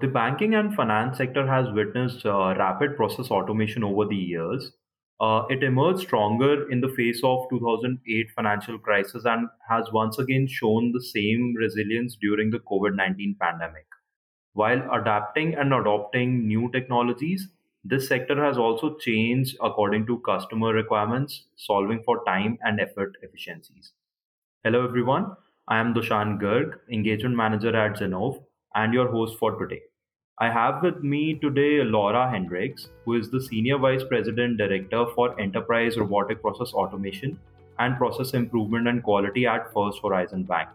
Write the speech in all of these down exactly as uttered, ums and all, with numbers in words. The banking and finance sector has witnessed uh, rapid process automation over the years. Uh, it emerged stronger in the face of two thousand eight financial crisis and has once again shown the same resilience during the COVID nineteen pandemic. While adapting and adopting new technologies, this sector has also changed according to customer requirements, solving for time and effort efficiencies. Hello everyone, I am Dushan Garg, Engagement Manager at Zinnov, and your host for today. I have with me today Laura Hendricks, who is the Senior Vice President Director for Enterprise Robotic Process Automation and Process Improvement and Quality at First Horizon Bank.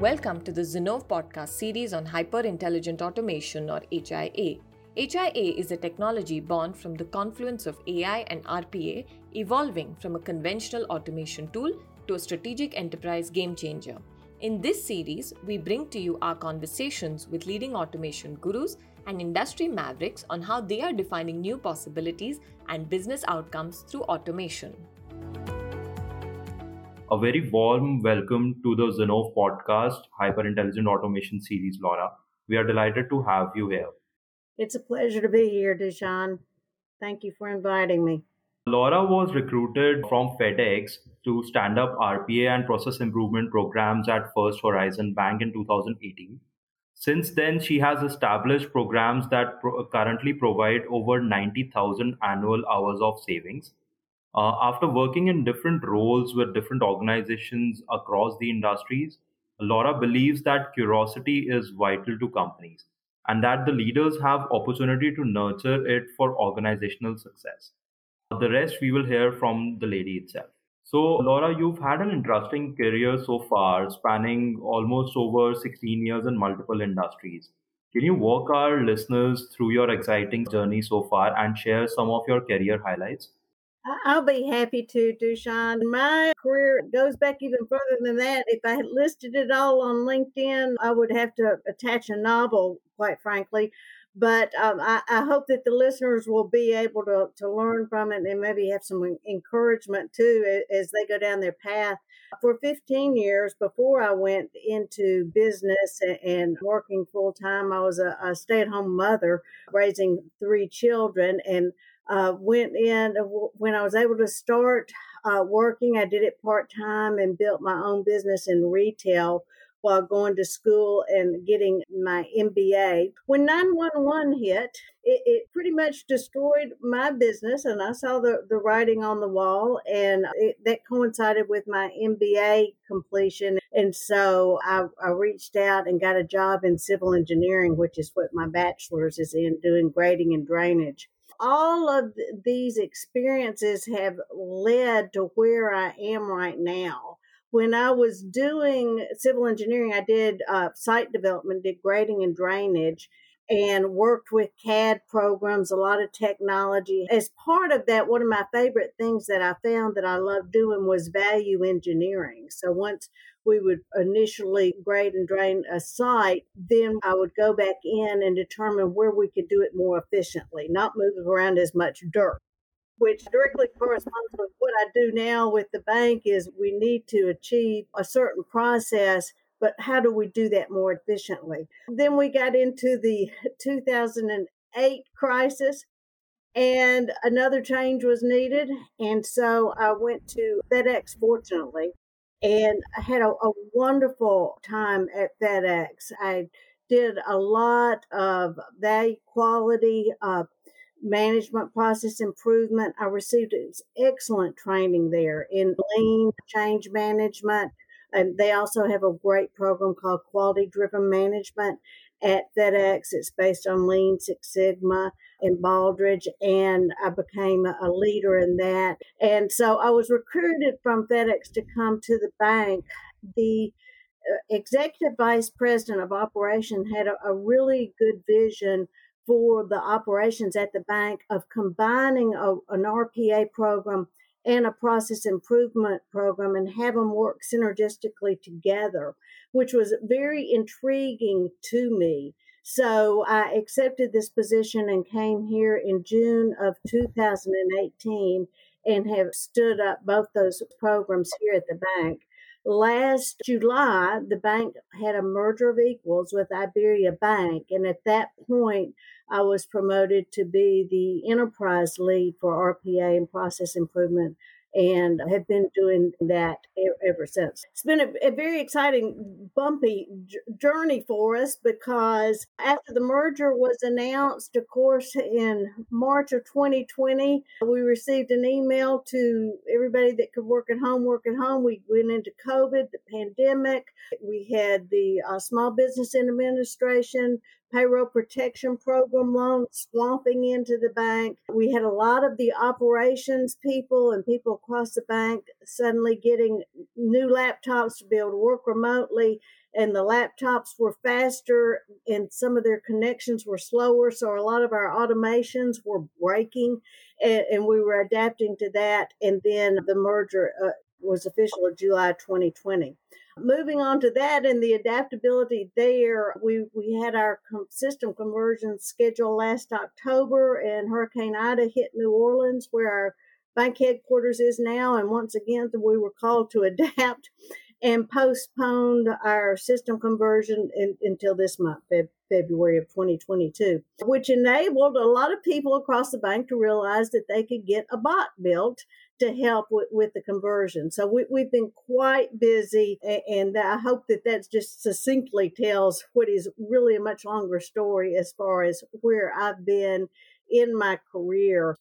Welcome to the Zinnov podcast series on Hyper-Intelligent Automation, or H I A. H I A is a technology born from the confluence of A I and R P A, evolving from a conventional automation tool to a strategic enterprise game changer. In this series, we bring to you our conversations with leading automation gurus and industry mavericks on how they are defining new possibilities and business outcomes through automation. A very warm welcome to the Zinnov podcast, Hyper-Intelligent Automation series, Laura. We are delighted to have you here. It's a pleasure to be here, Dushan. Thank you for inviting me. Laura was recruited from FedEx to stand up R P A and process improvement programs at First Horizon Bank in two thousand eighteen. Since then, she has established programs that pro- currently provide over ninety thousand annual hours of savings. Uh, after working in different roles with different organizations across the industries, Laura believes that curiosity is vital to companies and that the leaders have opportunity to nurture it for organizational success. The rest we will hear from the lady itself. So, Laura, you've had an interesting career so far, spanning almost over sixteen years in multiple industries. Can you walk our listeners through your exciting journey so far and share some of your career highlights? I'll be happy to, Dushan. My career goes back even further than that. If I had listed it all on LinkedIn, I would have to attach a novel, quite frankly. But um, I, I hope that the listeners will be able to, to learn from it and maybe have some encouragement, too, as they go down their path. For fifteen years before I went into business and working full time, I was a, a stay-at-home mother raising three children, and uh, went in when I was able to start uh, working. I did it part-time and built my own business in retail while going to school and getting my M B A. When nine one one hit, it, it pretty much destroyed my business, and I saw the, the writing on the wall, and it, that coincided with my M B A completion. And so I, I reached out and got a job in civil engineering, which is what my bachelor's is in, doing grading and drainage. All of these experiences have led to where I am right now. When I was doing civil engineering, I did uh, site development, did grading and drainage, and worked with C A D programs, a lot of technology. As part of that, one of my favorite things that I found that I loved doing was value engineering. So once we would initially grade and drain a site, then I would go back in and determine where we could do it more efficiently, not moving around as much dirt, which directly corresponds with what I do now with the bank. Is we need to achieve a certain process, but how do we do that more efficiently? Then we got into the two thousand eight crisis, and another change was needed. And so I went to FedEx, fortunately, and I had a, a wonderful time at FedEx. I did a lot of value quality uh management process improvement. I received excellent training there in lean change management. And they also have a great program called Quality Driven Management at FedEx. It's based on Lean Six Sigma and Baldridge, and I became a leader in that. And so I was recruited from FedEx to come to the bank. The executive vice president of operation had a, a really good vision for the operations at the bank of combining a, an R P A program and a process improvement program and have them work synergistically together, which was very intriguing to me. So I accepted this position and came here in June of two thousand eighteen and have stood up both those programs here at the bank. Last July, the bank had a merger of equals with Iberia Bank, and at that point, I was promoted to be the enterprise lead for R P A and process improvement, and have been doing that ever since. It's been a, a very exciting, bumpy j- journey for us, because after the merger was announced, of course, in March of twenty twenty, we received an email to everybody that could work at home, work at home. We went into COVID, the pandemic. We had the uh, Small Business Administration Payroll Protection Program loans swamping into the bank. We had a lot of the operations people and people across the bank suddenly getting new laptops to be able to work remotely, and the laptops were faster and some of their connections were slower. So a lot of our automations were breaking, and, and we were adapting to that. And then the merger uh, was official in July twenty twenty. Moving on to that and the adaptability there, we, we had our system conversion scheduled last October, and Hurricane Ida hit New Orleans, where our bank headquarters is now. And once again, we were called to adapt and postponed our system conversion in, until this month, Feb- February of twenty twenty-two, which enabled a lot of people across the bank to realize that they could get a bot built to help with, with the conversion. So we, we've been quite busy, and, and I hope that that just succinctly tells what is really a much longer story as far as where I've been in my career.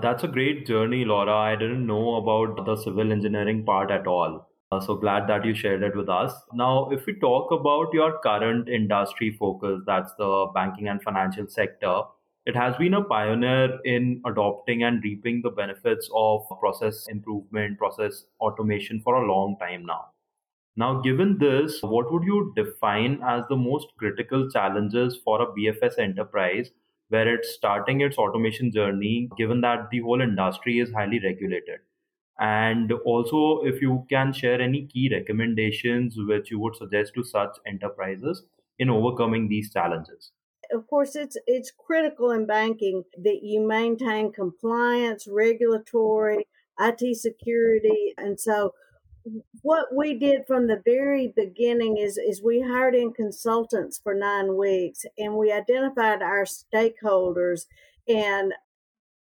That's a great journey, Laura. I didn't know about the civil engineering part at all. Uh, so glad that you shared it with us. Now, if we talk about your current industry focus, that's the banking and financial sector, it has been a pioneer in adopting and reaping the benefits of process improvement, process automation for a long time now. Now, given this, what would you define as the most critical challenges for a B F S enterprise where it's starting its automation journey, given that the whole industry is highly regulated? And also, if you can share any key recommendations which you would suggest to such enterprises in overcoming these challenges. Of course, it's it's critical in banking that you maintain compliance, regulatory, I T security. And so what we did from the very beginning is, is we hired in consultants for nine weeks, and we identified our stakeholders and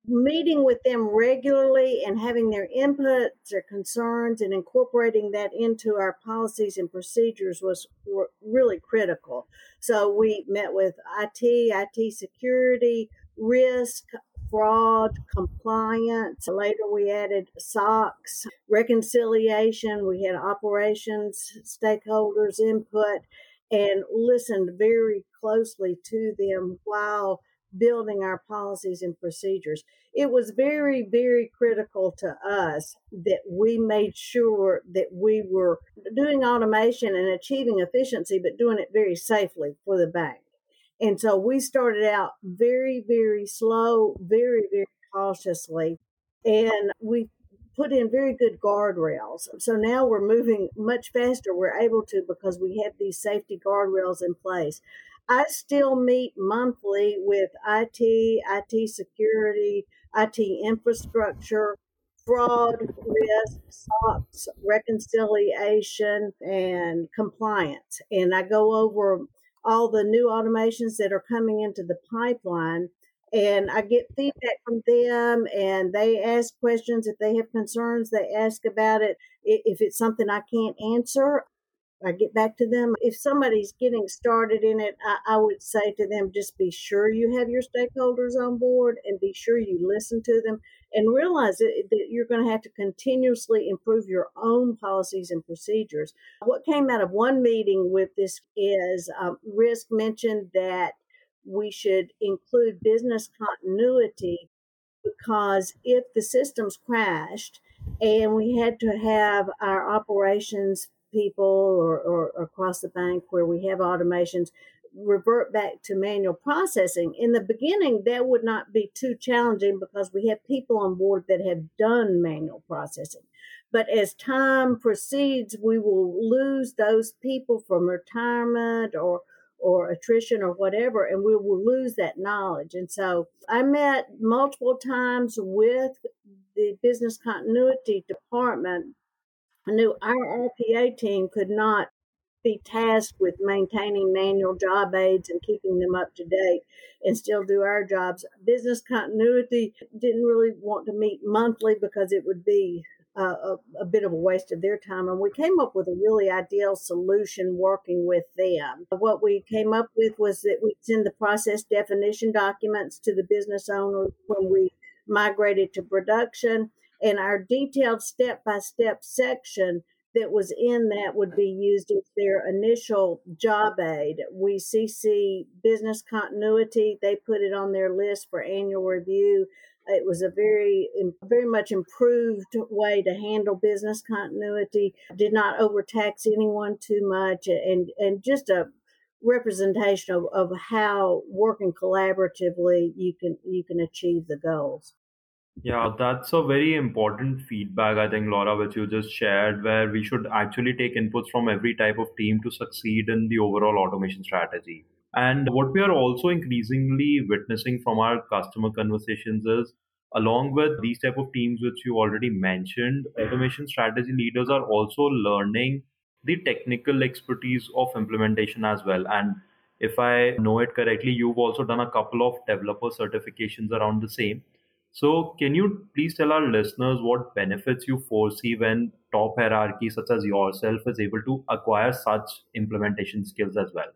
meeting with them regularly and having their inputs, their concerns, and incorporating that into our policies and procedures was were really critical. So we met with I T, I T security, risk, fraud, compliance. Later we added S O X, reconciliation. We had operations stakeholders input and listened very closely to them while building our policies and procedures. It was very, very critical to us that we made sure that we were doing automation and achieving efficiency, but doing it very safely for the bank. And so we started out very, very slow, very, very cautiously, and we put in very good guardrails. So now we're moving much faster. We're able to because we have these safety guardrails in place. I still meet monthly with I T, I T security, I T infrastructure, fraud, risk, S O X, reconciliation, and compliance. And I go over all the new automations that are coming into the pipeline, and I get feedback from them, and they ask questions. If they have concerns, they ask about it. If it's something I can't answer, I get back to them. If somebody's getting started in it, I, I would say to them, just be sure you have your stakeholders on board and be sure you listen to them and realize that, that you're going to have to continuously improve your own policies and procedures. What came out of one meeting with this is um, Risk mentioned that we should include business continuity, because if the systems crashed and we had to have our operations people or, or across the bank where we have automations revert back to manual processing. In the beginning, that would not be too challenging because we have people on board that have done manual processing. But as time proceeds, we will lose those people from retirement or or attrition or whatever, and we will lose that knowledge. And so I met multiple times with the business continuity department I knew our R P A team could not be tasked with maintaining manual job aids and keeping them up to date and still do our jobs. Business continuity didn't really want to meet monthly because it would be uh, a, a bit of a waste of their time. And we came up with a really ideal solution working with them. What we came up with was that we'd send the process definition documents to the business owner when we migrated to production, and our detailed step-by-step section that was in that would be used as their initial job aid. We C C business continuity. They put it on their list for annual review. It was a very, very much improved way to handle business continuity. Did not overtax anyone too much, and, and just a representation of, of how working collaboratively you can you can achieve the goals. Yeah, that's a very important feedback, I think, Laura, which you just shared, where we should actually take inputs from every type of team to succeed in the overall automation strategy. And what we are also increasingly witnessing from our customer conversations is, along with these type of teams which you already mentioned, automation strategy leaders are also learning the technical expertise of implementation as well. And if I know it correctly, you've also done a couple of developer certifications around the same. So can you please tell our listeners what benefits you foresee when top hierarchy such as yourself is able to acquire such implementation skills as well?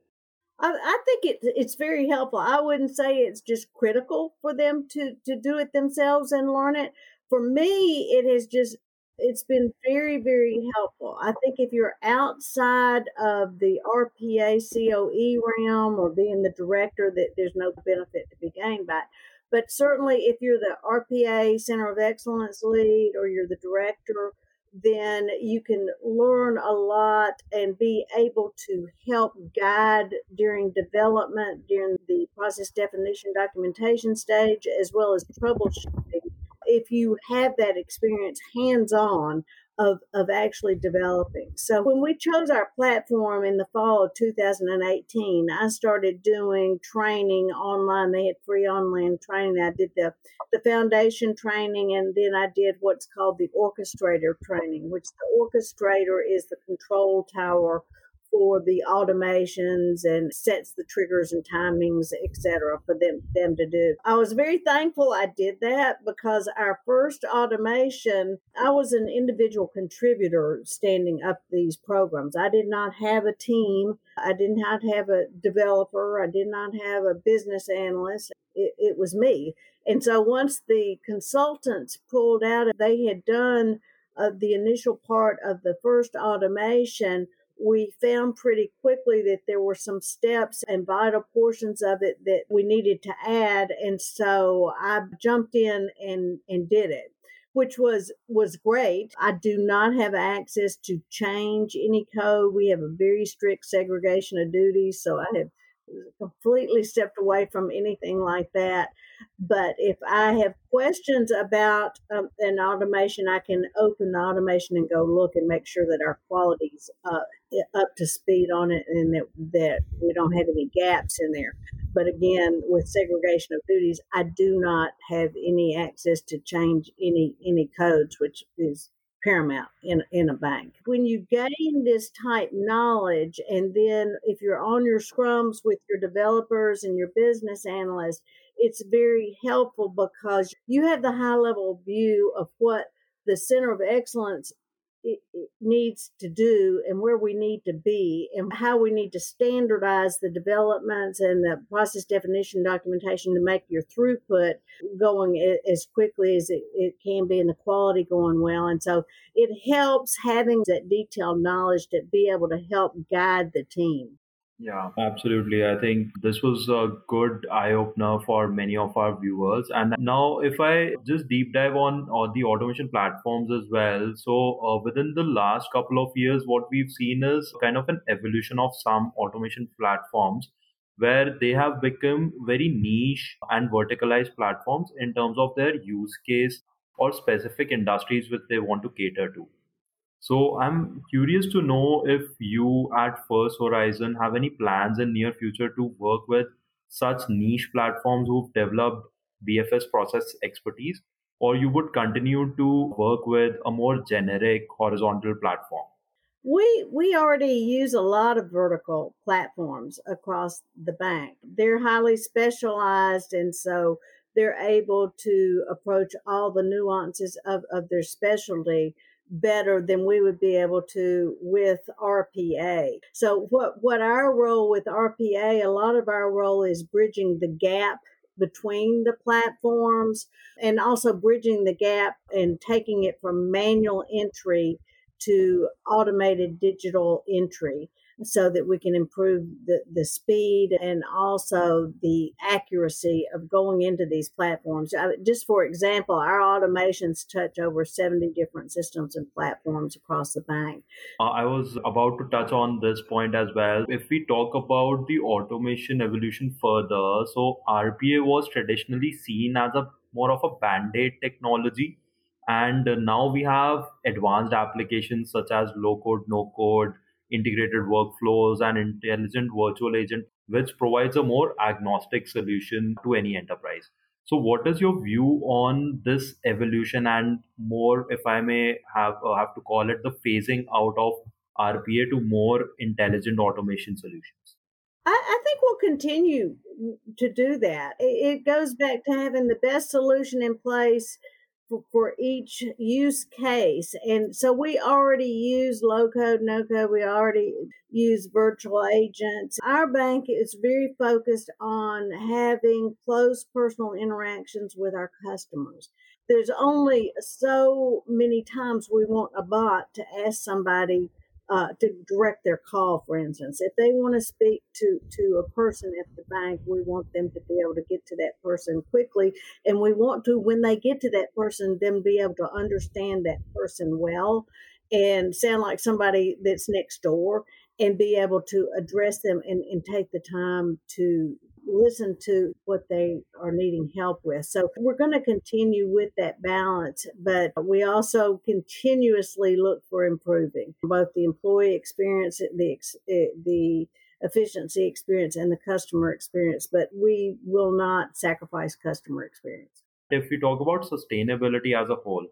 I, I think it, it's very helpful. I wouldn't say it's just critical for them to, to do it themselves and learn it. For me, it has just, it's been very, very helpful. I think if you're outside of the R P A C O E realm or being the director, that there's no benefit to be gained by it. But certainly if you're the R P A Center of Excellence lead or you're the director, then you can learn a lot and be able to help guide during development, during the process definition documentation stage, as well as troubleshooting, if you have that experience hands-on of, of actually developing. So when we chose our platform in the fall of two thousand eighteen, I started doing training online. They had free online training. I did the, the foundation training, and then I did what's called the orchestrator training, which the orchestrator is the control tower for the automations and sets the triggers and timings, et cetera, for them, them to do. I was very thankful I did that because our first automation, I was an individual contributor standing up these programs. I did not have a team. I did not have a developer. I did not have a business analyst. It, it was me. And so once the consultants pulled out, they had done uh, the initial part of the first automation, we found pretty quickly that there were some steps and vital portions of it that we needed to add. And so I jumped in and, and did it, which was, was great. I do not have access to change any code. We have a very strict segregation of duties, so I have completely stepped away from anything like that. But if I have questions about um, an automation, I can open the automation and go look and make sure that our quality's uh, up to speed on it and that, that we don't have any gaps in there. But again, with segregation of duties, I do not have any access to change any any codes, which is paramount in, in a bank. When you gain this type knowledge, and then if you're on your scrums with your developers and your business analysts, it's very helpful because you have the high level view of what the Center of Excellence it, it needs to do and where we need to be and how we need to standardize the developments and the process definition documentation to make your throughput going as quickly as it, it can be and the quality going well. And so it helps having that detailed knowledge to be able to help guide the team. Yeah, absolutely. I think this was a good eye-opener for many of our viewers. And now if I just deep dive on uh, the automation platforms as well. So uh, within the last couple of years, what we've seen is kind of an evolution of some automation platforms where they have become very niche and verticalized platforms in terms of their use case or specific industries which they want to cater to. So I'm curious to know if you at First Horizon have any plans in near future to work with such niche platforms who've developed B F S process expertise or you would continue to work with a more generic horizontal platform? We we already use a lot of vertical platforms across the bank. They're highly specialized, and so they're able to approach all the nuances of, of their specialty better than we would be able to with R P A. So what, what our role with R P A, a lot of our role is bridging the gap between the platforms and also bridging the gap and taking it from manual entry to automated digital entry so that we can improve the, the speed and also the accuracy of going into these platforms. I, just for example, our automations touch over seventy different systems and platforms across the bank. Uh, I was about to touch on this point as well. If we talk about the automation evolution further, so R P A was traditionally seen as a more of a band-aid technology. And now we have advanced applications such as low-code, no-code, integrated workflows, and intelligent virtual agent, which provides a more agnostic solution to any enterprise. So what is your view on this evolution and more, if I may have, uh, have to call it, the phasing out of R P A to more intelligent automation solutions? I, I think we'll continue to do that. It goes back to having the best solution in place for each use case. And so we already use low code, no code. We already use virtual agents. Our bank is very focused on having close personal interactions with our customers. There's only so many times we want a bot to ask somebody uh, to direct their call, for instance. If they want to speak to, to a person at the bank, we want them to be able to get to that person quickly. And we want to, when they get to that person, them be able to understand that person well and sound like somebody that's next door and be able to address them and, and take the time to listen to what they are needing help with. So we're going to continue with that balance, but we also continuously look for improving both the employee experience, the the efficiency experience, and the customer experience, but we will not sacrifice customer experience. If we talk about sustainability as a whole,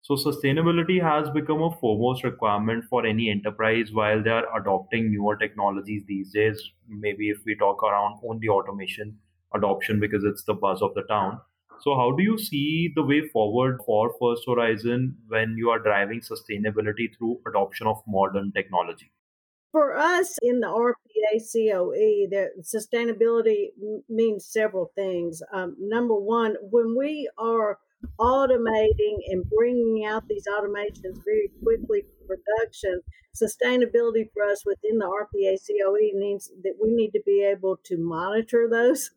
so sustainability has become a foremost requirement for any enterprise while they are adopting newer technologies these days. Maybe if we talk around on the automation adoption, because it's the buzz of the town. So how do you see the way forward for First Horizon when you are driving sustainability through adoption of modern technology? For us in the R P A C O E, the sustainability means several things. Um, number one, when we are automating and bringing out these automations very quickly for production, sustainability for us within the R P A C O E means that we need to be able to monitor those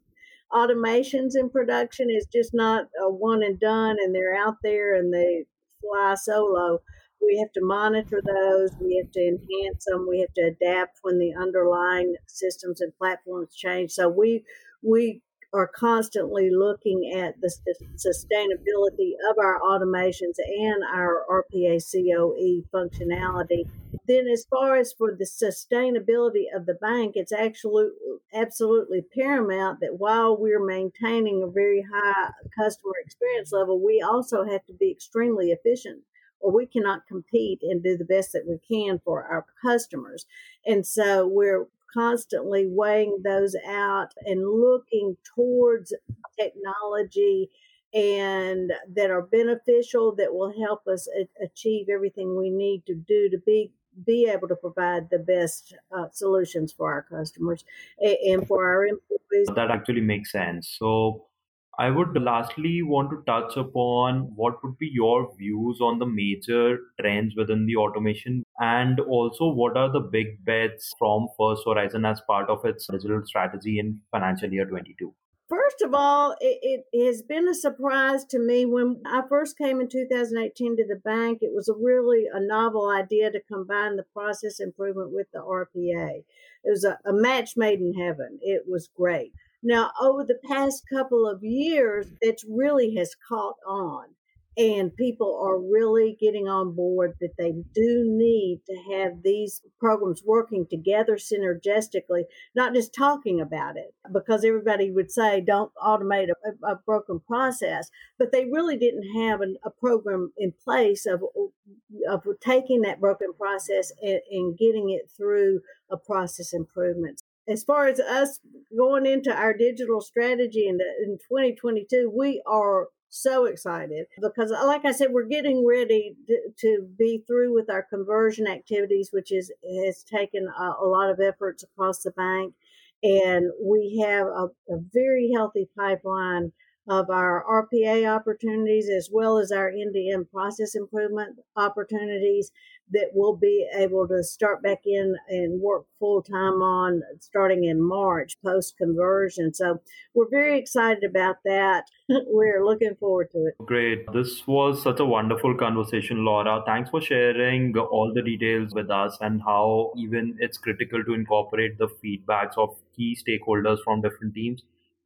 automations in production. It's just not a one and done and they're out there and they fly solo. We have to monitor those. We have to enhance them. We have to adapt when the underlying systems and platforms change. So we we are constantly looking at the sustainability of our automations and our R P A C O E functionality. Then as far as for the sustainability of the bank, it's actually absolutely paramount that while we're maintaining a very high customer experience level, we also have to be extremely efficient, or we cannot compete and do the best that we can for our customers. And so we're constantly weighing those out and looking towards technology and that are beneficial, that will help us a- achieve everything we need to do to be be able to provide the best uh, solutions for our customers and, and for our employees. That actually makes sense. So I would lastly want to touch upon what would be your views on the major trends within the automation, and also what are the big bets from First Horizon as part of its digital strategy in financial year twenty-two? First of all, it, it has been a surprise to me. When I first came in two thousand eighteen to the bank, it was a really a novel idea to combine the process improvement with the R P A. It was a, a match made in heaven. It was great. Now, over the past couple of years, it really has caught on. And people are really getting on board that they do need to have these programs working together synergistically, not just talking about it, because everybody would say, don't automate a, a broken process. But they really didn't have an, a program in place of, of taking that broken process and, and getting it through a process improvement. As far as us going into our digital strategy in, the, in twenty twenty-two, we are so excited because, like I said, we're getting ready to, to be through with our conversion activities, which is has taken a, a lot of efforts across the bank. And we have a, a very healthy pipeline of our R P A opportunities as well as our N D M process improvement opportunities that we'll be able to start back in and work full time on starting in March post conversion. So we're very excited about that. We're looking forward to it. Great. This was such a wonderful conversation, Laura. Thanks for sharing all the details with us and how even it's critical to incorporate the feedbacks of key stakeholders from different teams.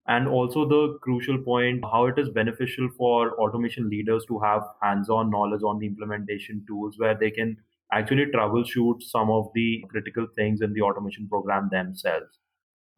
And also the crucial point, how it is beneficial for automation leaders to have hands-on knowledge on the implementation tools where they can actually troubleshoot some of the critical things in the automation program themselves.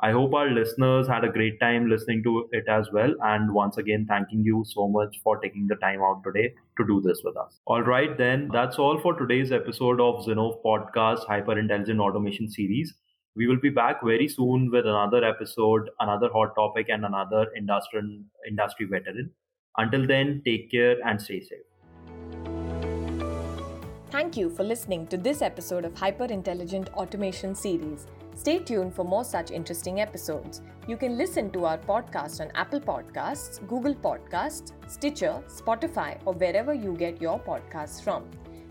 I hope our listeners had a great time listening to it as well. And once again, thanking you so much for taking the time out today to do this with us. All right, then that's all for today's episode of Zinnov Podcast Hyperintelligent Automation Series. We will be back very soon with another episode, another hot topic, and another industry, industry veteran. Until then, take care and stay safe. Thank you for listening to this episode of Hyperintelligent Automation Series. Stay tuned for more such interesting episodes. You can listen to our podcast on Apple Podcasts, Google Podcasts, Stitcher, Spotify, or wherever you get your podcasts from.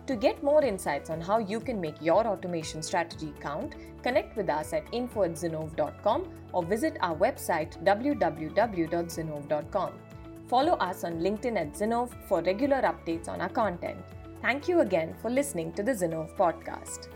To get more insights on how you can make your automation strategy count, connect with us at info at zinnov dot com or visit our website w w w dot zinnov dot com. Follow us on LinkedIn at Zinnov for regular updates on our content. Thank you again for listening to the Zinnov Podcast.